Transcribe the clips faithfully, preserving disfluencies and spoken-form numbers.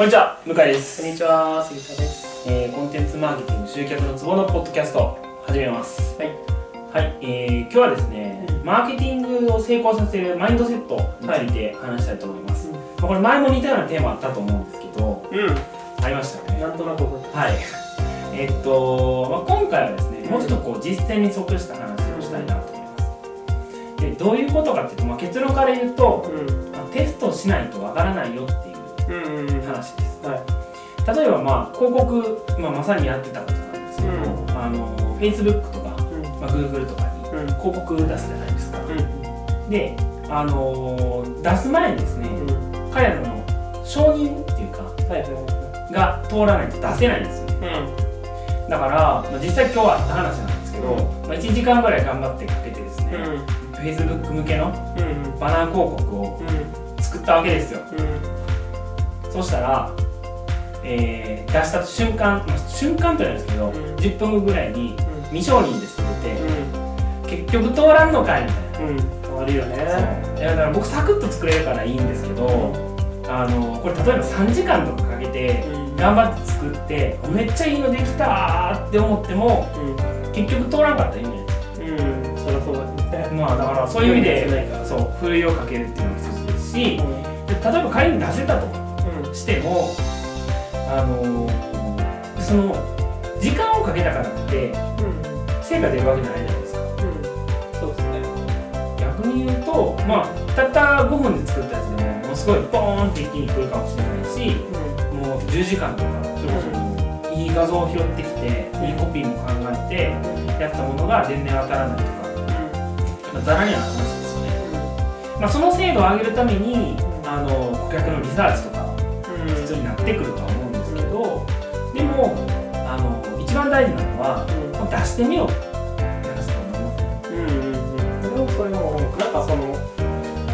こんにちは、向井です。こんにちは、杉田です、えー。コンテンツマーケティング集客のツボのポッドキャスト始めます。はい。はい、えー、今日はですね、うん、マーケティングを成功させるマインドセットについて話したいと思います。うん、まあ、これ前も似たようなテーマあったと思うんですけど、うん、ありましたね。なんとなく覚えてます。はい。えー、っと、まあ、今回はですね、もうちょっとこう実践に即した話をしたいなと思います。で、どういうことかっていうと、まあ、結論から言うと、うん、まあ、テストしないとわからないよっていう。うんうん、話です、はい、例えば、まあ、広告、まあ、まさにやってたことなんですけど、うん、あの Facebook とか、うん、まあ、Google とかに広告出すじゃないですか、うん、で、あのー、出す前にですね、うん、彼らの承認っていうか、はい、が通らないと出せないんですよね、うん、だから、まあ、実際今日あった話なんですけど、うん、まあ、いちじかんぐらい頑張ってかけてですね、うん、Facebook 向けのバナー広告を作ったわけですよ、うんうんうん。そうしたら、えー、出した瞬間、まあ、瞬間というんですけど、うん、じゅっぷんごぐらいに未承認ですって出て、うん、結局通らんのかいみたいな、うん、変わるよね。いや、だから僕サクッと作れるからいいんですけど、うん、あのこれ例えばさんじかんとかかけて頑張って作って、うん、めっちゃいいのできたーって思っても、うん、結局通らんかったら意味ない。うん、そりゃそうだね。まあ、だからそういう意味で、そう、ふるいをかけるっていうのもそうですし、うん、例えば仮に出せたとしても、あのー、その時間をかけたからって、うん、成果出るわけじゃないじゃないですか、うん、そうですね。逆に言うと、まあ、たったごふんで作ったやつでも、もうすごいボーンって一気に来るかもしれないし、うん、もうじゅうじかんとか、うん、いい画像を拾ってきて、うん、いいコピーも考えてやったものが全然当たらないとか、うん、まあ、ざらにある話ですよね、うん。まあ、その精度を上げるために、あの顧客のリサーチとか必要になってくるとは思うんですけど、でもあの一番大事なのは、うん、出してみようって話だと思いますね。うんうんうん。それもなんかその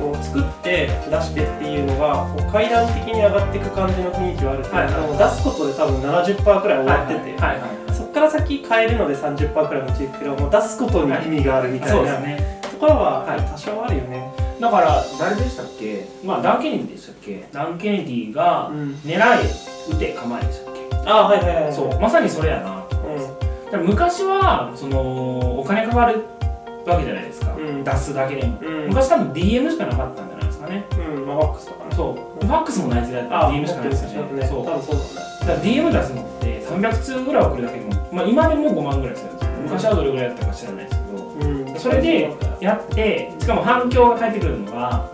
こう作って出してっていうのがこう階段的に上がっていく感じの雰囲気はあるけど、はいはいはい、出すことで多分 ななじゅっパーセント くらい終わってて、はいはいはいはい、そこから先変えるので さんじゅっパーセント くらいのちいくけど、もう出すことに意味があるみたいな、はい、そうですね、ところは、はい、多少あるよね。だから誰でしたっけ、まあ、ダン・ケネディでしたっけ、ダン・ケネディが狙い、うん、撃て構えでしたっけ。あ、はいはいはい、はい、そう、まさにそれやなと思います、うん、だから昔はそのお金かかるわけじゃないですか、うん、出すだけでも、うん、昔多分 ディーエム しかなかったんじゃないですかね、うん、まあ、ファックスとかね、そう、うん、ファックスもない時代だったら ディーエム しかないですよね。そう、多分そうなんだ。だから ディーエム 出すのってさんびゃくつうぐらい送るだけでも、まあ、今でもごまんぐらいするんですよ、うん、昔はどれぐらいだったか知らないですけど、うん、それでやって、しかも反響が返ってくるのが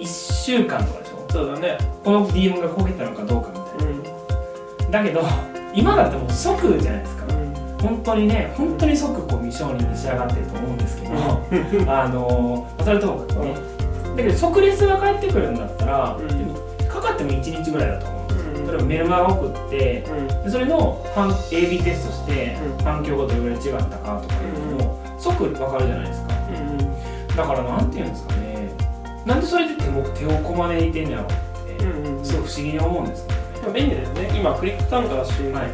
いっしゅうかんとかでしょ、うん、そうだね、この ディーエム がこけたのかどうかみたいな、うん、だけど、今だってもう即じゃないですか、うん、本当にね、本当に即こう未承認に仕上がってると思うんですけど、うん、あのー、それともね、うん、だけど即レスが返ってくるんだったら、うん、かかってもいちにちぐらいだと思うんですよ、うん、例えばメルマガ送って、うん、それの エービー テストして、うん、反響がどれぐらい違ったかとかいうのも、うん、即分かるじゃないですか、うんうん。だからなんていうんですかね、なんでそれで手も手をこまねいてんやろって、うんうん、すごく不思議に思うんですけどね。便利だよね、今クリック単価だし、はい、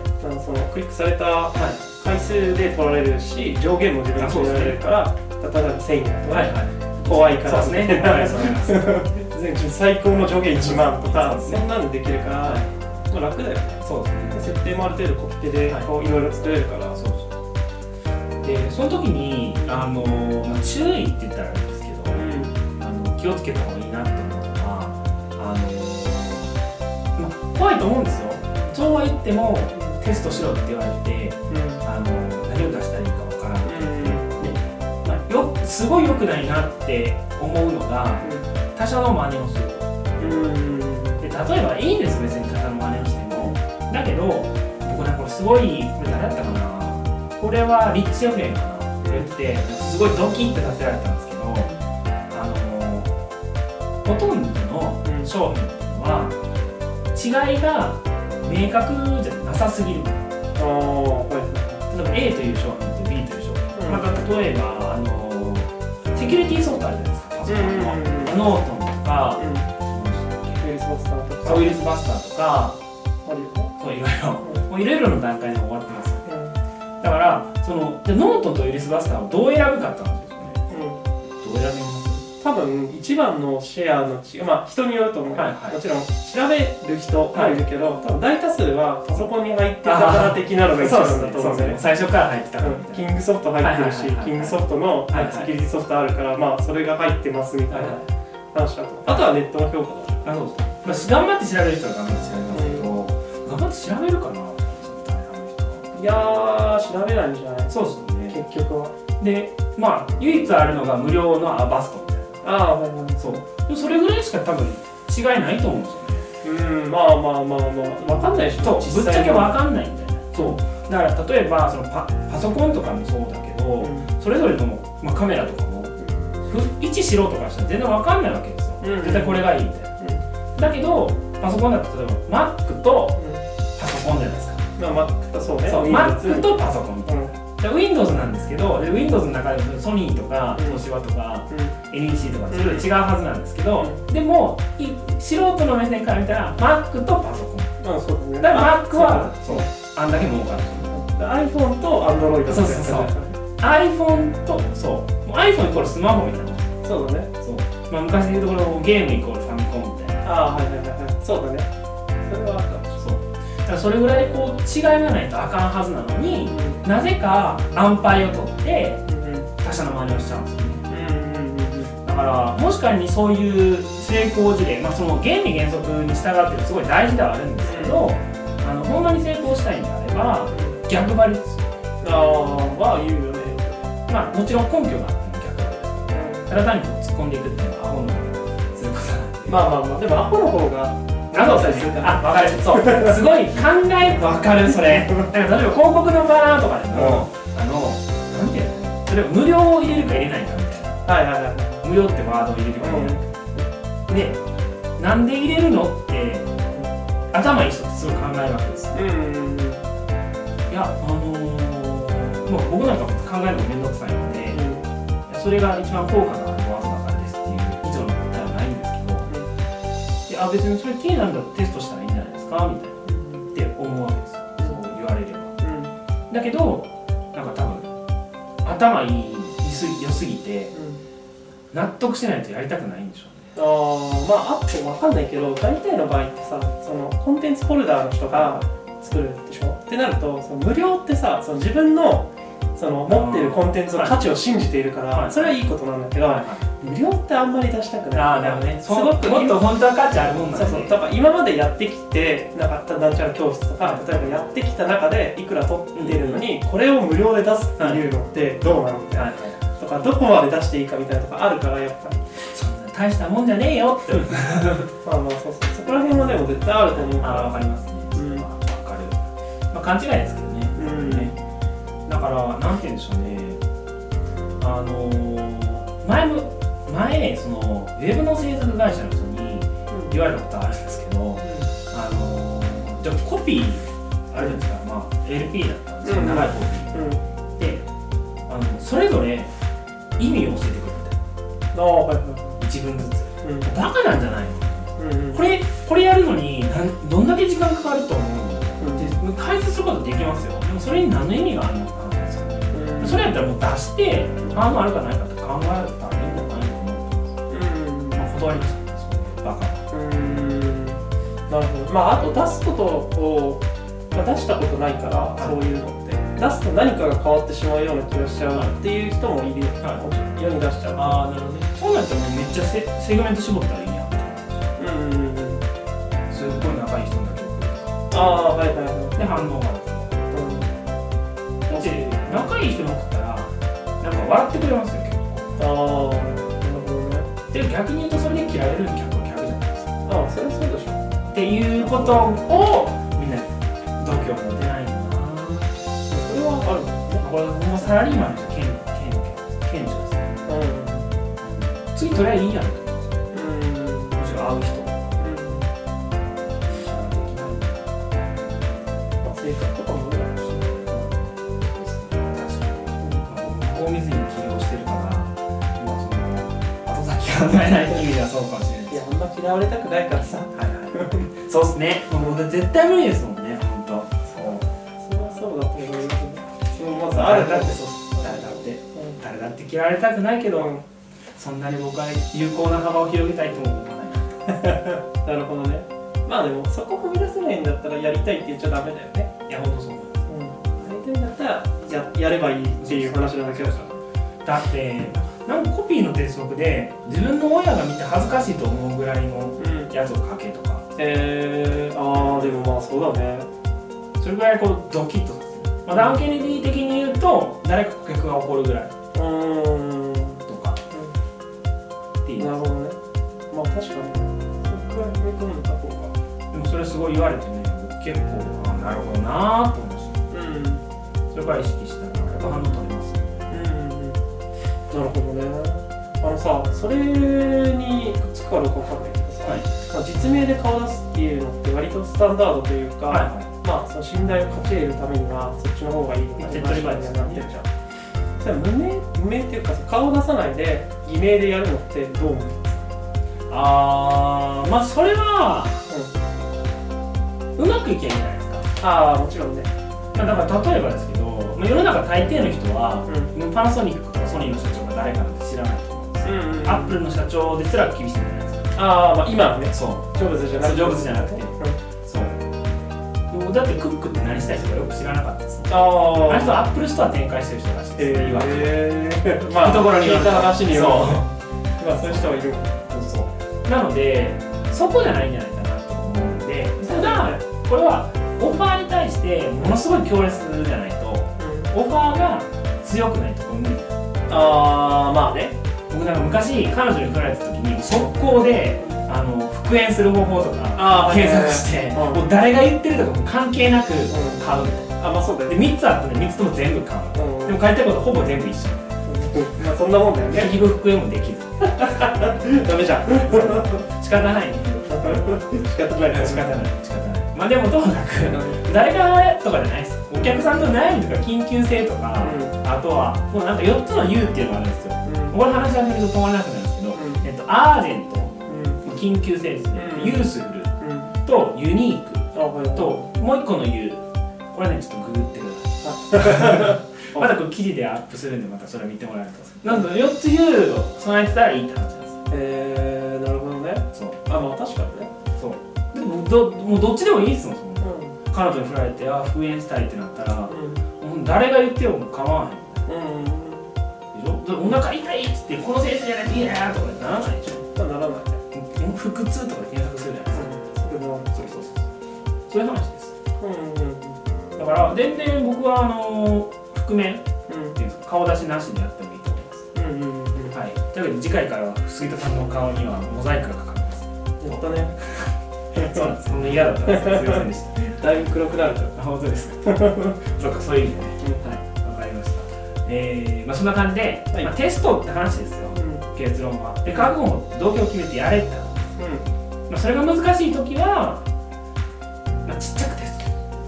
そのクリックされた回数で取られるし、上限も自分が取られるから、例えばせんえんとか、はいはい、怖いからね、最高の上限いちまんとか、そんなのできるから、はい、もう楽だよね。そうですね、設定もある程度コピペでいろいろ作れるから、はい、そうそう。でその時に、あのー、注意って言ったらあれですけど、うん、あの気をつけた方がいいなって思うのは、あのーまあ、怖いと思うんですよ。そうは言ってもテストしろって言われて、うん、あのー、何を出したらいいか分からないって、うん、まあ、よすごい良くないなって思うのが、うん、他者の真似をする、うん、で例えばいいんです、別に他者の真似をしても。だけど僕なんかすごい、これ誰だったかな、これはリッチ エフエム かなって言って、すごいドキッてさせられたんですけど、あのー、ほとんどの商品っていうのは、違いが明確じゃなさすぎる。例えば A という商品と B という商品、うん、また例えば、あのー、セキュリティソフトあるじゃないですか、パソコンの、うん、ノートンとか、うん、ウイルスバスターとか、ウイルスバスターとか、そういろいろ、もういろいろの段階で終わってます。だからその、じゃノートとウイルスバスターをどう選ぶかって話ですよね、うん、どう選びます？多分一番のシェアの違い、まあ人によると思う、はいはい、もちろん調べる人もいるけど、はい、多分大多数はパソコンに入ってたから的なのが一番だと思うんで、ね、最初から入ってたから、うん、キングソフト入ってるし、はいはいはいはい、キングソフトのセキュリティソフトあるから、はいはい、まあそれが入ってますみたいな話だと、はいはい、あとはネットの評価だと思う。頑張って調べる人は頑張って調べるんですけど、頑張って調べるかな。いやー調べないんじゃない。そうですね。結局は。で、まあ唯一あるのが無料のアバストみたいな。ああ、はいはい。そう。でもそれぐらいしか多分違いないと思うんですよね。うん、まあまあまあまあ分かんないし。そう。ぶっちゃけ分かんないんだよね。そう。だから例えばその パ, パソコンとかもそうだけど、うん、それぞれの、まあ、カメラとかも位置しろとかしたら全然分かんないわけですよ。うん、絶対これがいいみたいな。だけど、パソコンだと例えば Mac とパソコンじゃないですか。まあ Mac とそうね。そう、Mac とパソコンみたいな。うん、Windows なんですけど、で Windows の中でもソニーとか東芝とか、うん、エヌイーシー とかそれぞれ違うはずなんですけど、うん、でも素人の目線から見たら Mac とパソコン。ああそうですね、だから Mac はそうあんだけ儲かる。iPhone と Android と。そうそうそう。iPhone とそう。iPhone イコールスマホみたいな。そうだね。そう。まあ昔で言うところゲームイコールファミコンみたいな。ああはいはいはい、そうだね。それはあったかもしれない。だからそれぐらいこう違いがないとあかんはずなのに、うん、なぜか安牌を取って、うん、他社の真似をしちゃうんですよね、うんうん、だからもし仮にそういう成功事例、まあ、その原理原則に従ってもすごい大事ではあるんですけど、うん、あのほんまに成功したいのであれば逆張りですよ。ああは言うよね。まあもちろん根拠があっても逆張りです。ただ単に突っ込んでいくっていうのはアホの方がすることなんです。まあまあまあ、でもアホの方が長さにするから、あ、わかる。そうすごい考え、わかる、それなんか例えば広告のバーとかでも、うん、あの、なんていうのそれ無料を入れるか入れないかみたいな。はいはいはい。無料ってワードを入れるか入れないか、うん、で、なんで入れるのって頭いい人ってすごい考えるわけですよ、ね、うんいや、あのー、もう僕なんか考えるのめんどくさいので、うん、それが一番効果があるワードだからですっていうあ別にそれ気になるんだったらテストしたらいいんじゃないですかみたいなって思うわけですよ。そう言われれば、うん、だけどなんか多分頭いい良すぎて、うん、納得してないとやりたくないんでしょうね。あまああっても分かんないけど大体の場合ってさそのコンテンツフォルダーの人が作るでしょってなるとその無料ってさその自分のその持ってるコンテンツの価値を信じているからそれはいいことなんだけど、はいはい、無料ってあんまり出したくない。ああなるほどね。すごくもっと本当は価値あるもんなんで、ね、そうそう多分今までやってきてなかったなんちゃら教室とか例えばやってきた中でいくら取ってるのに、うん、これを無料で出すっていうのってどうなのみたいな、はいはい、とかどこまで出していいかみたいなとかあるからやっぱりそんな大したもんじゃねえよってまあまあそうそうそこら辺はでも絶対あると思うから。あ分かりますね。うん、まあ、分かる、まあ、勘違いですけどね、うんね。だからなんて言うんでしょうね。あのー、前も前そのウェブの制作会社の人に言われたことあるんですけど、うん、あのー、じゃあコピーあるじゃないですか。まあ エルピー だったんですよ、うん、長いコピー、うん、であのそれぞれ意味を教えてくれみたいな、はいはい、一文ずつ、うん、バカなんじゃないの、うんうん、これこれやるのになんどんだけ時間かかると思う。解説することできますよ。でもそれに何の意味があるのかなんですよ、うん、それやったらもう出してあんまあるかないかって考えたらいいんじゃないのかなと思って、まあ断りましたね。そうバカなるほど。まああと出すことを、まあ、出したことないから、はい、そういうのって出すと何かが変わってしまうような気がしちゃう、はい、っていう人もいるよ、はい、世に出しちゃう。ああなるほどね。そうなったらもうめっちゃ セ, セグメント絞ったらいいやん。うんすっごい仲いい人になる。ああはいはいはい。で反応があるから、うん、だって仲いい人に送ったらなんか笑ってくれますよ結構。ああなるほどね。でも逆に言うとそれで嫌われる客は客じゃないですか。ああそれはそうでしょっていうことをみんな度胸持てないな。それはあるこれもうサラリーマンの人顕著ですね、うん、次取りゃいいやんと思うんですよ。もちろん会う人性格とかもあるかもしれない。確かに。大水に起業してるから、まあその後先考えない意味ではそうかもしれない。いや、あんま嫌われたくないからさ。はいはい。そうですね。もう絶対無理ですもんね。本当。そう。それはそうだと思います。そのまずあるだってそう。誰だって。誰だって嫌われたくないけど、そんなに僕は有効な幅を広げたいとも思わないなるほどね。まあでもそこ踏み出せないんだったらやりたいって言っちゃダメだよね。いやほんとそう思います、うん、やりたいんだったら や, やればいいっていう話なんだけどさ。だってなんかコピーの鉄則で自分の親が見て恥ずかしいと思うぐらいのやつを書けとか、うん、えー、あーでもまあそうだね。それぐらいこうドキッとさせる、まあ、ダンケネディ的に言うと誰か顧客が怒るぐらい、うーんとか、うん、っていう。なるほどね。まあ確かにそれくらい踏み込んだ方が。でもそれすごい言われてね、結構、うん、あなるほどなーと思いました、うん、それから意識したらやっぱ反応取れますね。なるほどね。あのさ、それにいくつかあるか分かんないけどさ、はい、実名で顔出すっていうのって割とスタンダードというか、はいはい、まあその信頼を勝ち得るためにはそっちの方がいいのかって話になってるじゃん。それ無名、無名っていうか顔出さないで偽名でやるのってどう思う？あー、まあそれは、うん、うまくいけんじゃないですか。あー、もちろんね。だから例えばですけど、世の中大抵の人は、うん、パナソニックとかソニーの社長が誰かなんて知らないと思うんですよ、うんうん、アップルの社長ですら厳しいじゃないですか。ああ、まあ今はね、そうジョブズじゃなくて、ジョブズじゃなくて、うん、そうだってクックって何したい人がよく知らなかったです。ああ、あの人はアップルストア展開してる人らしいです。ええー、まあところに聞いた話によるとまあそういう人はいる。そうそう、なのでそこじゃないんじゃないかなと思うので、ただこれはオファーに対してものすごい強烈じゃないとオファーが強くないところに。ああ、まあね。僕なんか昔彼女に振られた時に速攻であの復縁する方法とか検索して、うん、もう誰が言ってるとかも関係なく買う。あ、まあそうだよね。でみっつあったんでみっつとも全部買う、うん、でも買いたいことほぼ全部一緒、うん、まあそんなもんだよね。結局復縁もできずダメじゃん仕方ないね仕方ない仕方ない仕方ない。まあでもともなく誰がとかじゃないです。お客さんと悩みとか緊急性とか、うん、あとはもうなんかよっつの U っていうのがあるんですよ、うん、これ話し始めると止まらなくなるんですけど、うん、えっと、アージェント、うん、緊急性ですね、うん、ユースフル、うん、とユニーク、うん、ともういっこの U、 これねちょっとググってくださいまたこれ記事でアップするんでまたそれ見てもらえると。なんとよっつ U を備えてたらいいって話なんです。へえー、なるほどね。そう、あ、まあ確かにね。そうでも ど, もうどっちでもいいですもん。彼女に振られて、あ、復縁したいってなったら、うん、誰が言っても構わへん、うんうん、でしょ。お腹痛いっつって、この先生じゃないと嫌だとかならないでしょ。ならないね。腹痛とかで検索するじゃないですか、うん、そうそうそうそう、そういう話です、うんうんうん、だから全然僕はあの覆面っていうんですか、顔出しなしでやってもいいと思います、うんうんうんうん、はい。というわけで次回からは杉田さんの顔にはモザイクがかかります。やったねそうなんです、そんな嫌だったんです、すいませんでしただいぶ黒くなると。本当ですかそうか、そういう意味でね、はい、分かりました。えー、まあそんな感じで、はい、まあ、テストって話ですよ、うん、結論は。で、覚悟を動機を決めてやれって話、うん、まあ、それが難しい時は、まあ、ちっちゃくテスト、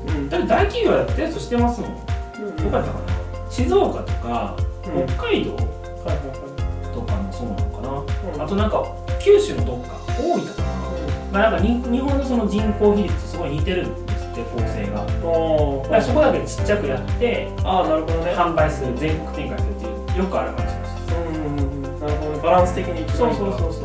うん、だって大企業だってテストしてますもん、うん、よかったかな。静岡とか、うん、北海道とかもそうなのかな、うん、あとなんか九州のどっか、大分かな、うん、まあなんかに日本のその人口比率とすごい似てる構成が。だからそこだけちっちゃくやって、あー、なるほどね。販売する、全国展開するっていうよくある感じです。うんうんうん、なるほどね。バランス的にいきそうそうそうそう。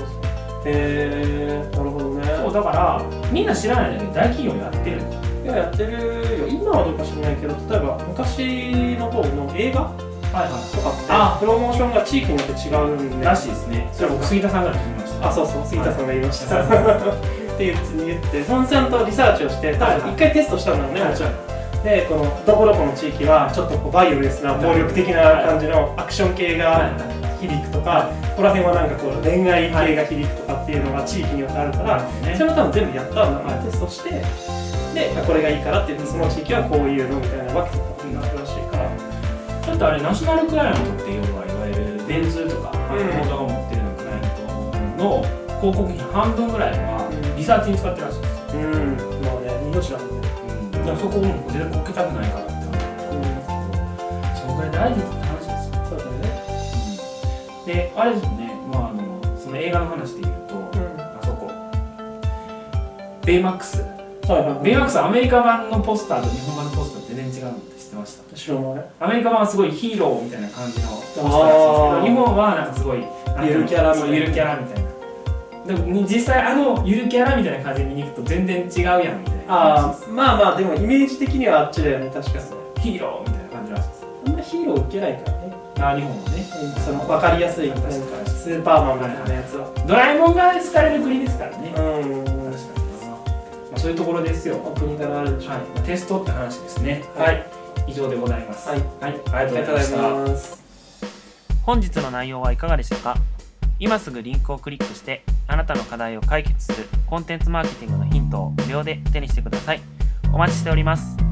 へー、なるほどね。そうだからみんな知らないんだけど大企業やってるんじゃん。いや、やってるよ。今はどうか知らないけど、例えば昔の方の映画、はいはい、とかってあプロモーションが地域によって違うんでらしいですね。それ僕杉田さんから聞きました。あ、そうそう、杉田さんが言いました、はいって言って、そのちゃんとリサーチをして、多分一回テストしたんだよね、もちろん。で、このどこどこの地域はちょっとこうバイオレスな暴力的な感じのアクション系が響くとか、ここら辺はなんかこう恋愛系が響くとかっていうのが地域によってあるから、それも多分全部やったんだからテストして、で、これがいいからって言って、その地域はこういうのみたいなわけとかになるらしいから。ちょっとあれナショナルクライアントっていうのは、いわゆる電通とかああいうことが持ってるのクライアントの広告費半分ぐらいはリサーチに使ってらっしゃるんですよ。うん、まあね、命なんでね、うん、だからそこも全然こけたくないからって思うんですけど、そのくらい大事って話ですよ。そうだね、うん、で、あれですよね、まああの、その映画の話で言うと、うん、あそこベイマックス、はい、ベイマックスはアメリカ版のポスターと日本版のポスターって全然違うのって知ってました？知らない。アメリカ版はすごいヒーローみたいな感じのポスターなんですけど、日本はなんかすごいゆるキャラみたいな、ゆるキャラみたいな。でも実際あのゆるキャラみたいな感じで見に行くと全然違うやんみたいな。ああ、まあまあでもイメージ的にはあっちだよね、確かに。ヒーローみたいな感じらしいです。あんまヒーロー受けないからね。ああ、日本もね。その分かりやすい確かにスーパーマンみたいなやつは。ドラえもんが好かれる国ですからね。うん、確かに。まあ、そういうところですよ。お国からあるでしょう、はい。テストって話ですね。はい。はい、以上でございます。はい、はい、ありがとうございます。本日の内容はいかがでしたか？今すぐリンクをクリックしてあなたの課題を解決するコンテンツマーケティングのヒントを無料で手にしてください。お待ちしております。